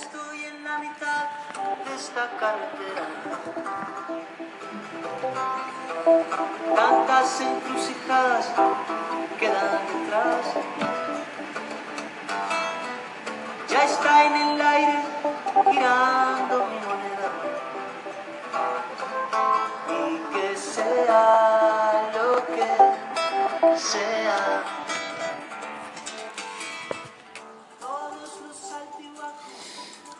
Estoy en la mitad de esta carretera. Tantas encrucijadas quedan detrás. Ya está en el aire girando mi moneda. Y que sea lo que sea.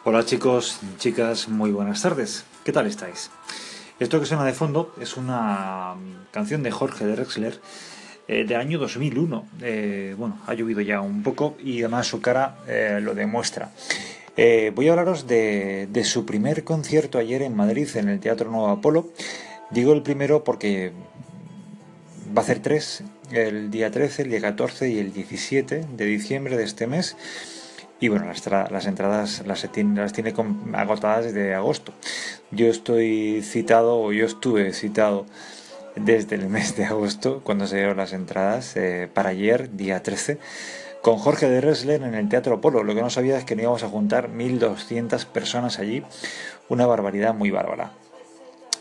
Hola chicos, chicas, muy buenas tardes. ¿Qué tal estáis? Esto que suena de fondo es una canción de Jorge Drexler del año 2001. Bueno, ha llovido ya un poco y además su cara lo demuestra. Voy a hablaros de su primer concierto ayer en Madrid, en el Teatro Nuevo Apolo. Digo el primero porque va a ser tres, el día 13, el día 14 y el 17 de diciembre de este mes. Y bueno, las entradas las tiene agotadas desde agosto. Yo estuve citado desde el mes de agosto, cuando se dieron las entradas para ayer, día 13, con Jorge Drexler en el Teatro Polo. Lo que no sabía es que nos íbamos a juntar 1.200 personas allí. Una barbaridad muy bárbara.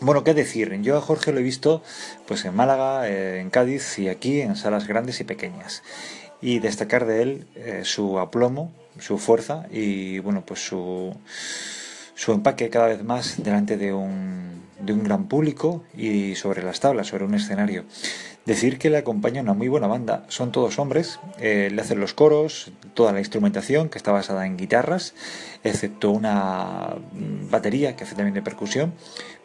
Bueno, qué decir, yo a Jorge lo he visto pues en Málaga, en Cádiz y aquí en salas grandes y pequeñas. Y destacar de él su aplomo, su fuerza y bueno, pues su empaque cada vez más delante de un gran público y sobre las tablas, sobre un escenario. Decir que le acompaña una muy buena banda, son todos hombres, le hacen los coros, toda la instrumentación que está basada en guitarras, excepto una batería que hace también de percusión,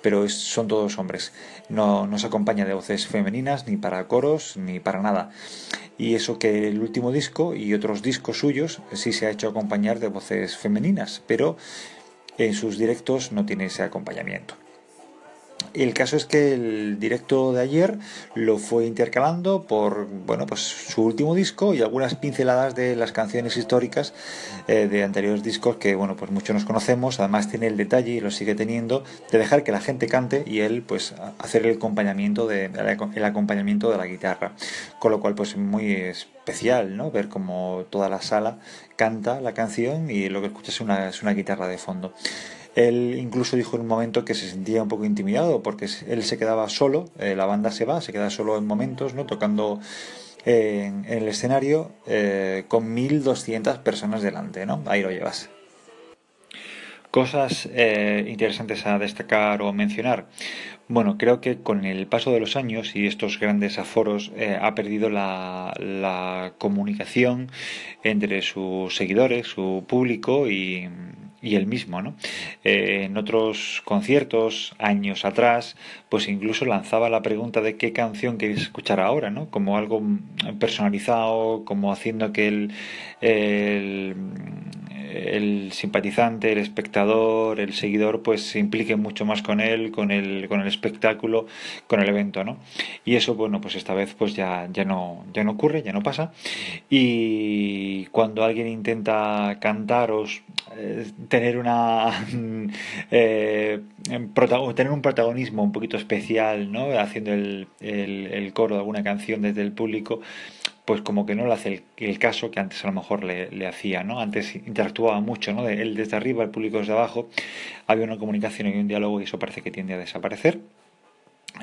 pero son todos hombres. No se acompaña de voces femeninas, ni para coros, ni para nada. Y eso que el último disco y otros discos suyos sí se ha hecho acompañar de voces femeninas, pero en sus directos no tiene ese acompañamiento. El caso es que el directo de ayer lo fue intercalando por bueno, pues su último disco y algunas pinceladas de las canciones históricas de anteriores discos que bueno, pues muchos nos conocemos. Además tiene el detalle y lo sigue teniendo de dejar que la gente cante y él pues hacer el acompañamiento de la guitarra, con lo cual pues muy especial, ¿no? Ver cómo toda la sala canta la canción y lo que escuchas es una guitarra de fondo. Él incluso dijo en un momento que se sentía un poco intimidado porque él se quedaba solo, la banda se queda solo en momentos, ¿no? Tocando en el escenario con 1.200 personas delante, ¿no? Ahí lo llevas. Cosas interesantes a destacar o mencionar. Bueno, creo que con el paso de los años y estos grandes aforos ha perdido la comunicación entre sus seguidores, su público y él mismo, ¿no? En otros conciertos, años atrás, pues incluso lanzaba la pregunta de qué canción queréis escuchar ahora, ¿no? Como algo personalizado, como haciendo que el simpatizante, el espectador, el seguidor, pues se implique mucho más con él, con el espectáculo, con el evento, ¿no? Y eso, bueno, pues esta vez pues ya no ocurre, ya no pasa. Y cuando alguien intenta cantaros tener un protagonismo un poquito especial, ¿no? Haciendo el coro de alguna canción desde el público, pues como que no le hace el caso que antes a lo mejor le hacía, ¿no? Antes interactuaba mucho, ¿no? Él desde arriba, el público desde abajo, había una comunicación y un diálogo y eso parece que tiende a desaparecer.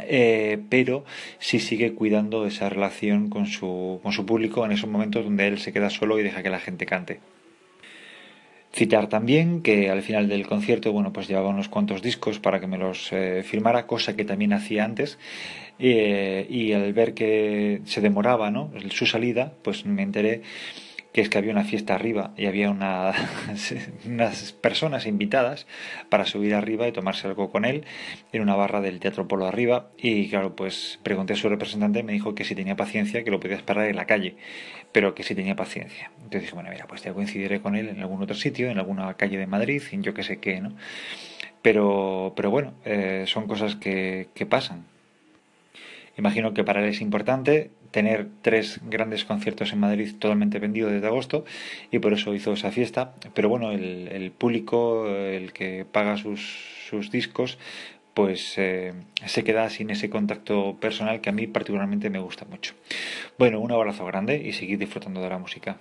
Pero sí sigue cuidando esa relación con su público en esos momentos donde él se queda solo y deja que la gente cante. Citar también que al final del concierto, bueno, pues llevaba unos cuantos discos para que me los firmara, cosa que también hacía antes, y al ver que se demoraba, ¿no?, su salida, pues me enteré que es que había una fiesta arriba y había unas personas invitadas para subir arriba y tomarse algo con él en una barra del Teatro Polo arriba. Y claro, pues pregunté a su representante y me dijo que si tenía paciencia, que lo podía esperar en la calle, pero que si tenía paciencia. Entonces dije, bueno, mira, pues ya coincidiré con él en algún otro sitio, en alguna calle de Madrid, en yo que sé qué, ¿no? Pero bueno, son cosas que pasan. Imagino que para él es importante tener tres grandes conciertos en Madrid totalmente vendidos desde agosto y por eso hizo esa fiesta. Pero bueno, el público, el que paga sus discos, pues se queda sin ese contacto personal que a mí particularmente me gusta mucho. Bueno, un abrazo grande y seguid disfrutando de la música.